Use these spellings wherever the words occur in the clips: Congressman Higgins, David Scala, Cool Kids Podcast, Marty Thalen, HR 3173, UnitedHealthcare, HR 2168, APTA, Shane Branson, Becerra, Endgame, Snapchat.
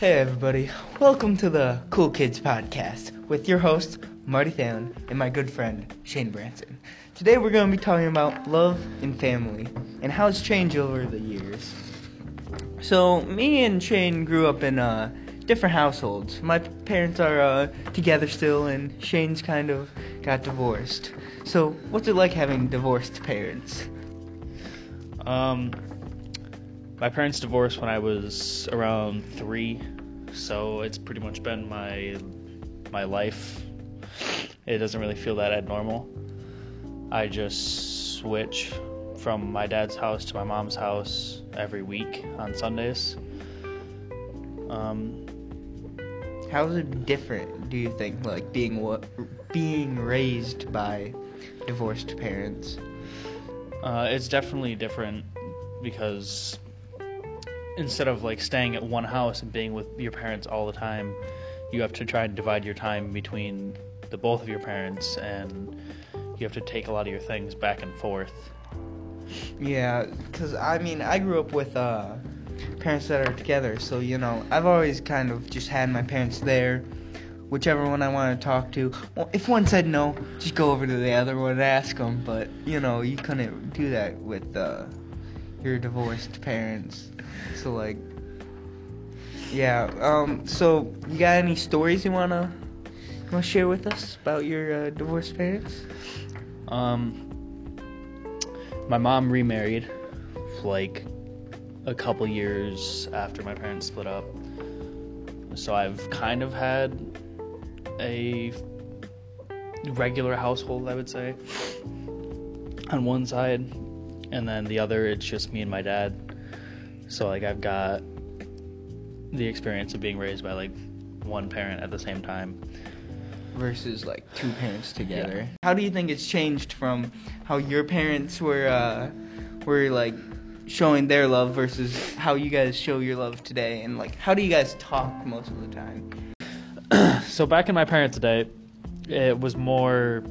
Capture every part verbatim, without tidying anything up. Hey everybody, welcome to the Cool Kids Podcast with your host, Marty Thalen, and my good friend, Shane Branson. Today we're going to be talking about love and family, and how it's changed over the years. So, me and Shane grew up in uh, different households. My parents are uh, together still, and Shane's kind of got divorced. So, what's it like having divorced parents? Um... My parents divorced when I was around three, so it's pretty much been my my life. It doesn't really feel that abnormal. I just switch from my dad's house to my mom's house every week on Sundays. Um, How is it different, do you think, like being what being raised by divorced parents? Uh, it's definitely different because instead of like staying at one house and being with your parents all the time, you have to try and divide your time between the both of your parents, and you have to take a lot of your things back and forth. Yeah, because I mean, I grew up with uh, parents that are together, so you know, I've always kind of just had my parents there, whichever one I want to talk to. Well, if one said no, just go over to the other one and ask them, but you know, you couldn't do that with uh, your divorced parents. So, like, yeah, um, so, you got any stories you want to wanna share with us about your uh, divorced parents? Um, my mom remarried, like, a couple years after my parents split up, so I've kind of had a regular household, I would say, on one side, and then the other, it's just me and my dad. So, like, I've got the experience of being raised by, like, one parent at the same time. Versus, like, two parents together. Yeah. How do you think it's changed from how your parents were, uh, were, like, showing their love versus how you guys show your love today? And, like, how do you guys talk most of the time? So, back in my parents' day, it was more,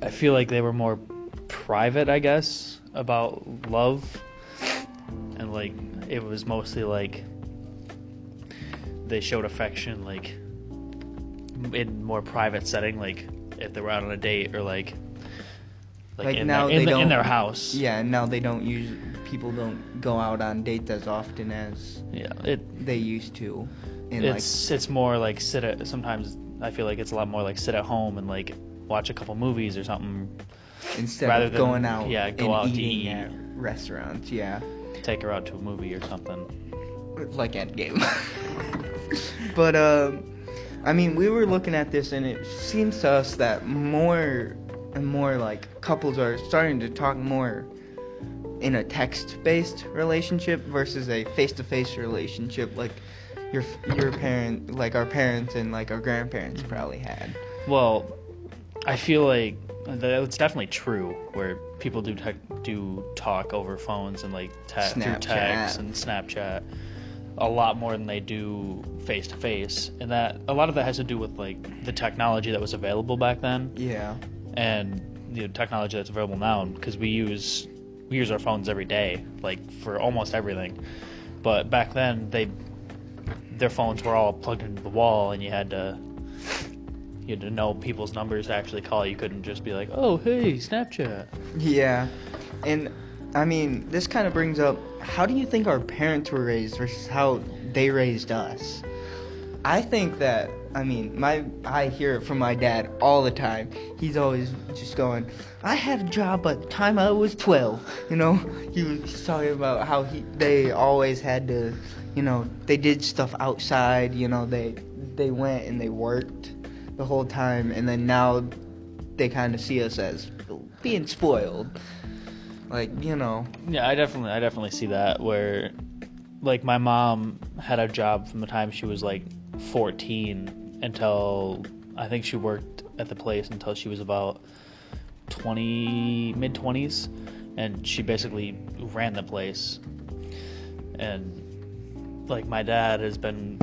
I feel like they were more private, I guess, about love. And, like, it was mostly, like, they showed affection, like, in more private setting, like, if they were out on a date or, like, like, like in, now their, in, they the, in their house. Yeah, and now they don't use, people don't go out on dates as often as yeah, it, they used to. And it's, like, it's more, like, sit at, sometimes I feel like it's a lot more, like, sit at home and, like, watch a couple movies or something. Instead rather of than, going out yeah, go and out eating to eat. At restaurants, yeah. Take her out to a movie or something. Like Endgame. But, uh, I mean, we were looking at this, and it seems to us that more and more, like, couples are starting to talk more in a text-based relationship versus a face-to-face relationship like your your parent, like our parents and, like, our grandparents probably had. Well, I feel like it's definitely true where people do te- do talk over phones and like te- through text and Snapchat a lot more than they do face to face, and that a lot of that has to do with like the technology that was available back then. Yeah, and the technology that's available now, because we use we use our phones every day, like for almost everything. But back then, they their phones were all plugged into the wall, and you had to. You had to know people's numbers to actually call. You couldn't just be like, oh, hey, Snapchat. Yeah. And, I mean, this kind of brings up, how do you think our parents were raised versus how they raised us? I think that, I mean, my I hear it from my dad all the time. He's always just going, I had a job by the time I was twelve. You know, he was talking about how he they always had to, you know, they did stuff outside. You know, they they went and they worked the whole time, and then now they kind of see us as being spoiled, like, you know. Yeah, I definitely I definitely see that where, like, my mom had a job from the time she was like fourteen until I think she worked at the place until she was about twenty, mid-twenties, and she basically ran the place. And like my dad has been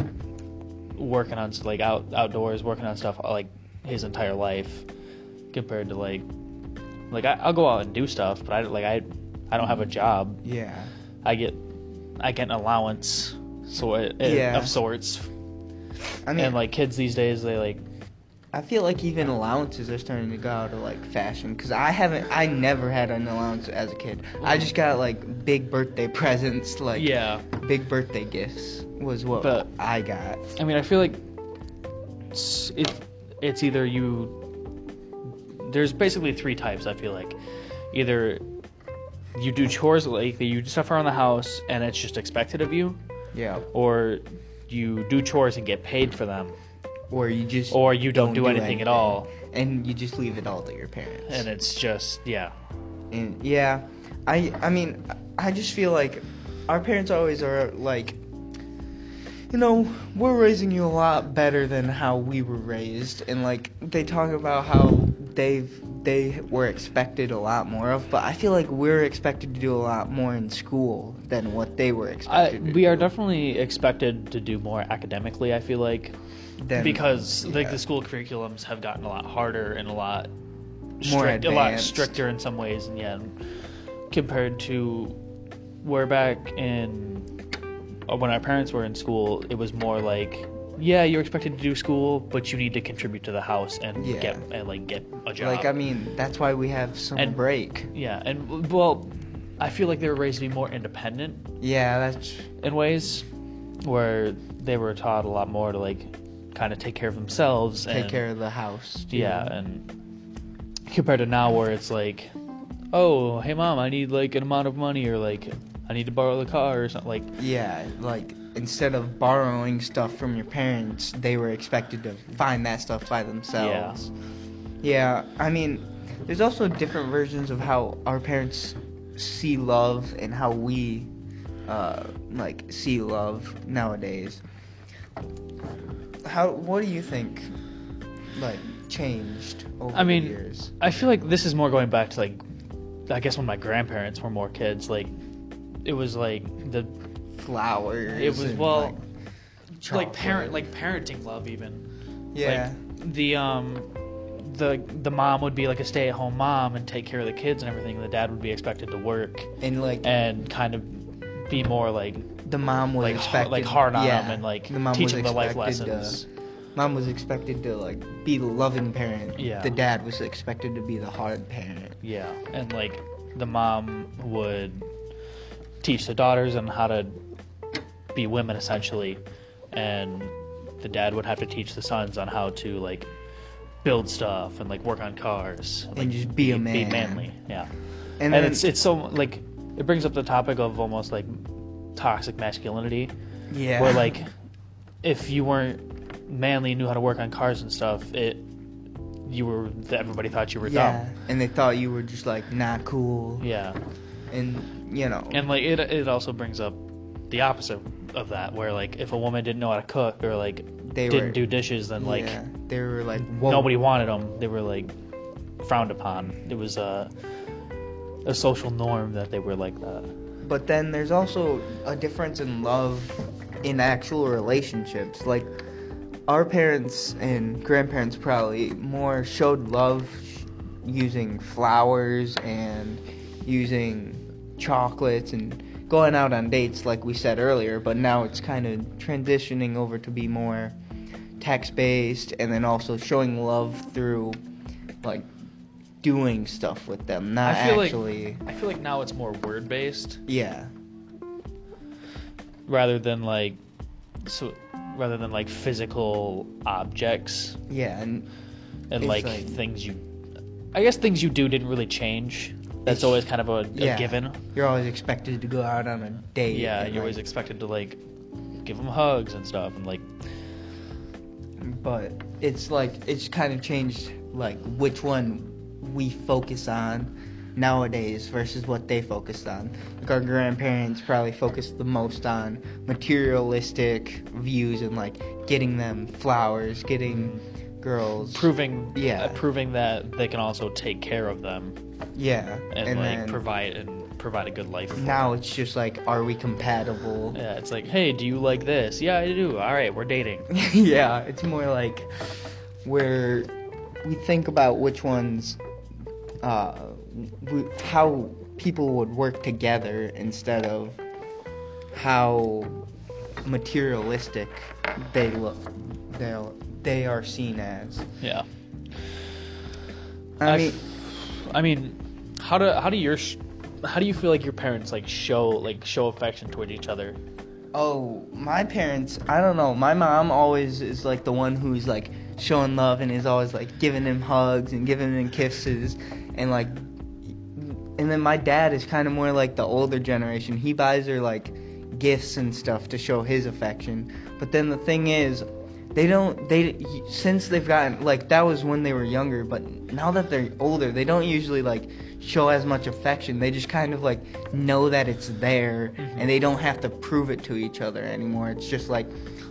working on like out outdoors working on stuff like his entire life, compared to like like I, I'll go out and do stuff, but I like I I don't have a job. Yeah, I get I get an allowance, sort yeah. of sorts. I mean, and like kids these days, they like. I feel like even allowances are starting to go out of like fashion, because I haven't, I never had an allowance as a kid. I just got like big birthday presents, like yeah, big birthday gifts was what but, I got. I mean, I feel like it's, it, it's either you. There's basically three types. I feel like either you do chores, like you do stuff around the house, and it's just expected of you. Yeah. Or you do chores and get paid for them. Or you just or you don't, don't do, do anything, anything at all, and you just leave it all to your parents. And it's just yeah, and yeah, I I mean I just feel like our parents always are like, you know, we're raising you a lot better than how we were raised, and like they talk about how they've they were expected a lot more of, but I feel like we're expected to do a lot more in school than what they were expected. I, to we do. are definitely expected to do more academically. I feel like. Then, because yeah. like the school curriculums have gotten a lot harder and a lot more strict, a lot stricter in some ways, and yeah, compared to where back in when our parents were in school, it was more like yeah, you're expected to do school, but you need to contribute to the house and yeah. get and like get a job. Like I mean, that's why we have summer and, break. Yeah, and well, I feel like they were raised to be more independent. Yeah, that's in ways where they were taught a lot more to like. Kind of take care of themselves take and, care of the house too. Yeah, and compared to now where it's like, oh hey mom, I need like an amount of money, or like I need to borrow the car or something. Like yeah, like instead of borrowing stuff from your parents, they were expected to find that stuff by themselves. Yeah, yeah, I mean there's also different versions of how our parents see love and how we uh like see love nowadays. How? What do you think, like, changed over I mean, the years? I feel like this is more going back to, like, I guess when my grandparents were more kids, like, it was, like, the... Flowers. It was, well, like, like, parent, like, parenting love, even. Yeah. Like, the, um, the, the mom would be, like, a stay-at-home mom and take care of the kids and everything, and the dad would be expected to work. And, like... And kind of be more, like... The mom was like, expected... Like, hard on yeah, them and, like, the teach them the life lessons. To, mom was expected to, like, be the loving parent. Yeah. The dad was expected to be the hard parent. Yeah. And, like, the mom would teach the daughters on how to be women, essentially. And the dad would have to teach the sons on how to, like, build stuff and, like, work on cars. And like, just be, be a man. Be manly, yeah. And, and then, it's it's so, like, it brings up the topic of almost, like... toxic masculinity, yeah, where like if you weren't manly, knew how to work on cars and stuff, it you were everybody thought you were yeah. dumb, and they thought you were just like not cool. Yeah, and you know, and like it it also brings up the opposite of that, where like if a woman didn't know how to cook or like they didn't were, do dishes, then like yeah. they were like whoa. Nobody wanted them. They were like frowned upon. It was a a social norm that they were like that. But then there's also a difference in love in actual relationships. Like, our parents and grandparents probably more showed love using flowers and using chocolates and going out on dates like we said earlier. But now it's kind of transitioning over to be more text-based, and then also showing love through, like, doing stuff with them, not I feel actually... Like, I feel like now it's more word-based. Yeah. Rather than, like... so, rather than, like, physical objects. Yeah, and... And, like, like, things you... I guess things you do didn't really change. That's always kind of a, a yeah, given. You're always expected to go out on a date. Yeah, you're like, always expected to, like, give them hugs and stuff, and, like... But it's, like, it's kind of changed, like, which one... we focus on nowadays versus what they focused on. Like our grandparents probably focused the most on materialistic views and like getting them flowers, getting girls, proving yeah, uh, proving that they can also take care of them. Yeah, and, and like then, provide and provide a good life for now them. It's just like, are we compatible? Yeah, it's like, hey, do you like this? Yeah, I do. All right, we're dating. Yeah, it's more like we're we think about which ones. Uh, we, how people would work together instead of how materialistic they look they they are seen as. Yeah. I, I mean, f- I mean, how do how do your how do you feel like your parents like show like show affection toward each other? Oh, my parents, I don't know. My mom always is like the one who's like showing love and is always like giving him hugs and giving him kisses and like. And then my dad is kind of more like the older generation. He buys her like gifts and stuff to show his affection. But then the thing is, they don't, they, since they've gotten, like, that was when they were younger, but now that they're older, they don't usually, like, show as much affection. They just kind of, like, know that it's there, mm-hmm. and they don't have to prove it to each other anymore. It's just like,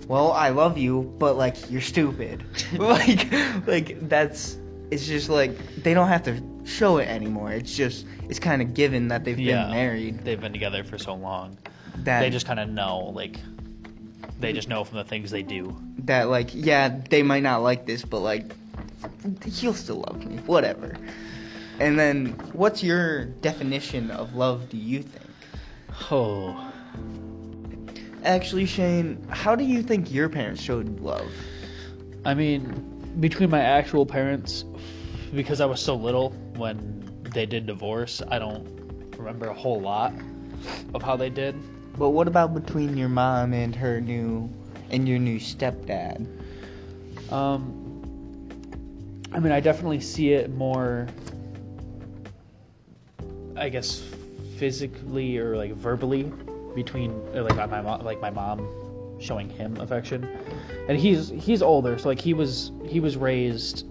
well, I love you, but, like, you're stupid. like, like, that's, it's just like, they don't have to show it anymore. It's just, it's kind of given that they've yeah, been married. They've been together for so long. That they just kind of know, like... They just know from the things they do. That, like, yeah, they might not like this, but, like, you'll still love me. Whatever. And then, what's your definition of love, do you think? Oh. Actually, Shane, how do you think your parents showed love? I mean, between my actual parents, because I was so little when they did divorce, I don't remember a whole lot of how they did. But what about between your mom and her new, and your new stepdad? Um, I mean, I definitely see it more, I guess, physically or like verbally between like my mom, like my mom showing him affection, and he's he's older, so like he was he was raised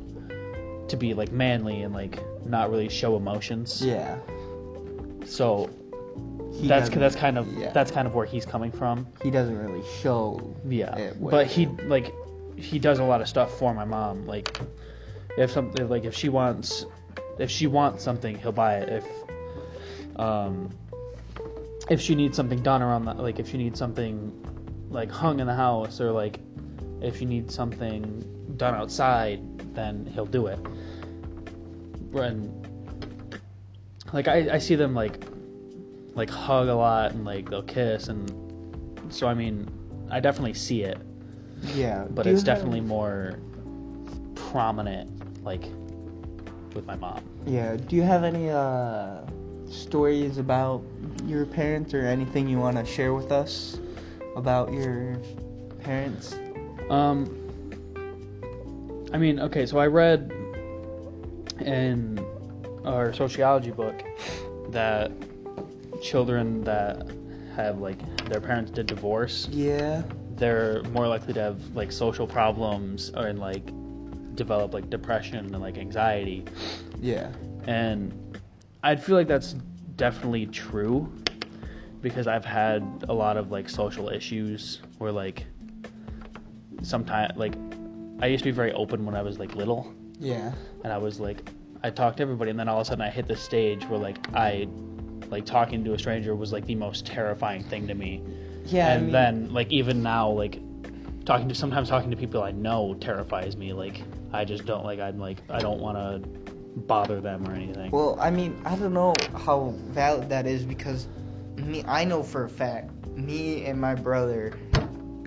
to be like manly and like not really show emotions. Yeah. So. He that's that's kind of yeah. that's kind of where he's coming from. He doesn't really show. Yeah, it but he like he does a lot of stuff for my mom. Like if something like if she wants if she wants something, he'll buy it. If um if she needs something done around the, like if she needs something like hung in the house or like if she needs something done outside, then he'll do it. And like I, I see them like. like hug a lot and like they'll kiss and so I mean I definitely see it. Yeah. But it's definitely have... more prominent like with my mom. Yeah. Do you have any uh stories about your parents or anything you want to share with us about your parents? Um I mean, okay, so I read in our sociology book that children that have like their parents did divorce, yeah, they're more likely to have like social problems or and like develop like depression and like anxiety. Yeah. And I'd feel like that's definitely true because I've had a lot of like social issues where like sometimes like I used to be very open when I was like little. Yeah. And I was like I talked to everybody and then all of a sudden I hit the stage where like I like talking to a stranger was like the most terrifying thing to me. Yeah. And I mean, then like even now like talking to sometimes talking to people I know terrifies me. Like I just don't like I'm like I don't want to bother them or anything. Well, I mean I don't know how valid that is because me I know for a fact me and my brother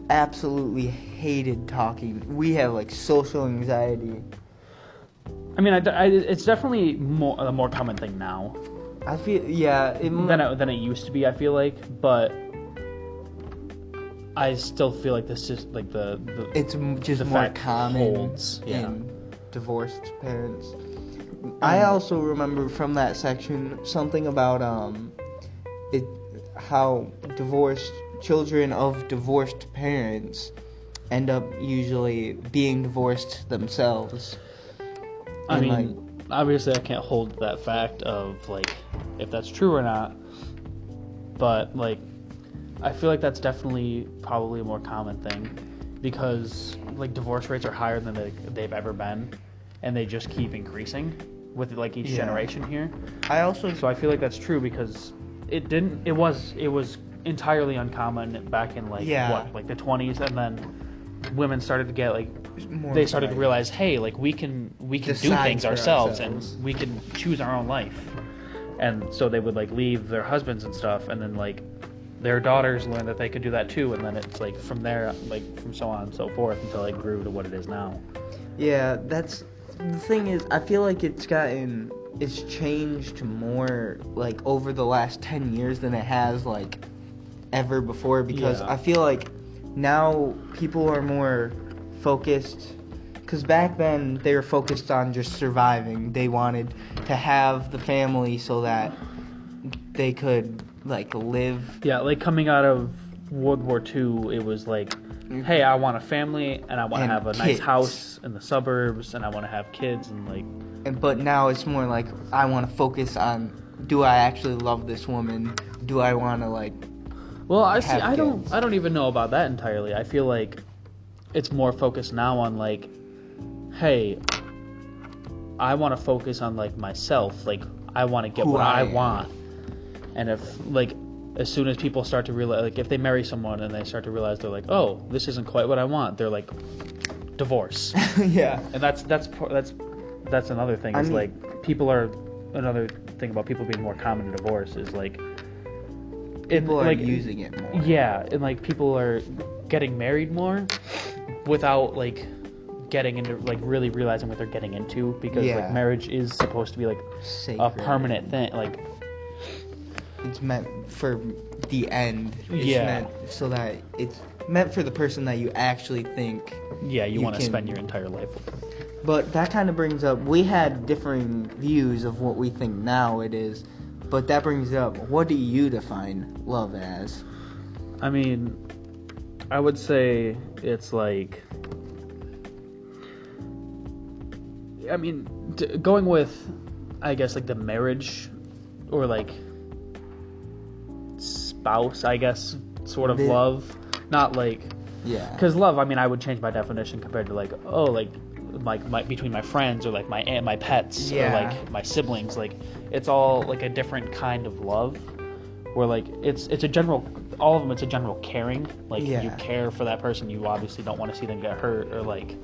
absolutely hated talking. We have like social anxiety. I mean I, I, it's definitely more a more common thing now. I feel, yeah. It m- than, it, than it used to be, I feel like, but I still feel like this is, like, the... the it's just the more common holds, yeah. in divorced parents. Mm. I also remember from that section something about, um, it, how divorced, children of divorced parents end up usually being divorced themselves. I and, mean... Like, obviously I can't hold that fact of like if that's true or not, but like I feel like that's definitely probably a more common thing because like divorce rates are higher than they, they've ever been and they just keep increasing with like each yeah. generation here. I also so I feel like that's true because it didn't it was it was entirely uncommon back in like yeah. what like the twenties and then women started to get like More they started to realize, hey, like we can we can do things ourselves, ourselves and we can choose our own life. And so they would like leave their husbands and stuff and then like their daughters learned that they could do that too, and then it's like from there, like from so on and so forth until it grew to what it is now. Yeah, that's the thing is, I feel like it's gotten, it's changed more like over the last ten years than it has like ever before, because yeah. I feel like now people are more focused, because back then they were focused on just surviving. They wanted to have the family so that they could like live. Yeah, like coming out of World War Two, it was like, hey, I want a family and I want to have a kids. nice house in the suburbs and I want to have kids and like. And but now it's more like I want to focus on, do I actually love this woman? Do I want to like? Well, I see. I kids? don't. I don't even know about that entirely. I feel like it's more focused now on like, hey, I want to focus on like myself. Like I want to get Who what I, I want. And if like, as soon as people start to realize, like if they marry someone and they start to realize they're like, oh, this isn't quite what I want, they're like, divorce. Yeah. And that's that's that's that's another thing. Is I mean, like people are another thing about people being more common to divorce is like. People it, are like, using it more. Yeah, and like people are getting married more without like getting into like really realizing what they're getting into, because yeah. like marriage is supposed to be like Sacred. a permanent thing, like. It's meant for the end. It's yeah. meant so that it's meant for the person that you actually think. Yeah, you, you want to spend your entire life with. But that kind of brings up, we had differing views of what we think now it is, but that brings up, what do you define love as? I mean, I would say it's like, I mean, d- going with, I guess, like the marriage or like spouse, I guess, sort of the, love, not like, yeah, because love, I mean, I would change my definition compared to like, oh, like like my, between my friends or like my aunt, my pets, yeah. or like my siblings, like it's all like a different kind of love where like it's it's a general, all of them, it's a general caring, like yeah. you care for that person, you obviously don't want to see them get hurt or like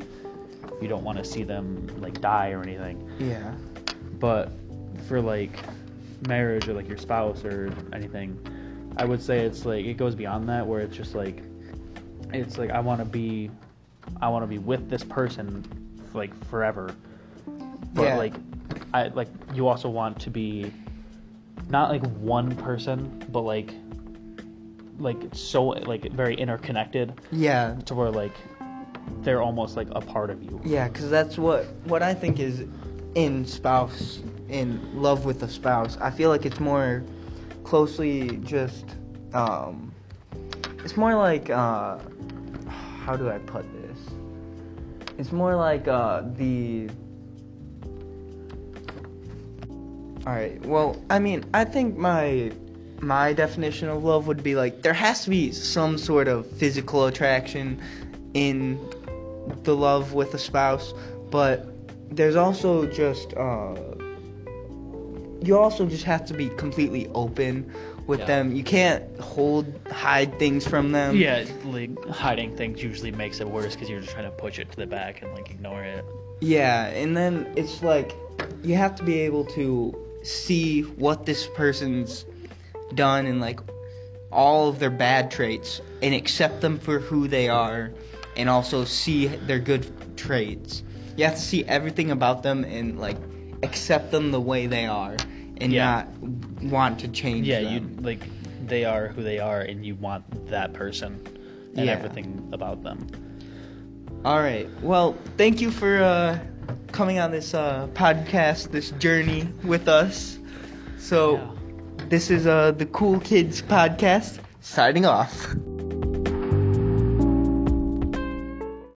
you don't want to see them like die or anything. Yeah, but for like marriage or like your spouse or anything, I would say it's like it goes beyond that, where it's just like it's like I want to be I want to be with this person like forever, but yeah. like I like you also want to be not like one person, but like like so like very interconnected, yeah, to where like they're almost like a part of you. Yeah, because that's what what I think is in spouse, in love with a spouse. I feel like it's more closely just um it's more like uh how do I put this it's more like uh the all right well I mean I think my my definition of love would be like there has to be some sort of physical attraction in the love with a spouse, but there's also just uh you also just have to be completely open with yeah. them. You can't hold, hide things from them. Yeah, like, hiding things usually makes it worse because you're just trying to push it to the back and, like, ignore it. Yeah, and then it's, like, you have to be able to see what this person's done and, like, all of their bad traits and accept them for who they are and also see their good traits. You have to see everything about them and, like, accept them the way they are and yeah. not want to change yeah, them. Yeah, you like they are who they are and you want that person and yeah. everything about them. All right. Well, thank you for uh, coming on this uh, podcast, this journey with us. So, yeah. This is uh, the Cool Kids Podcast signing off.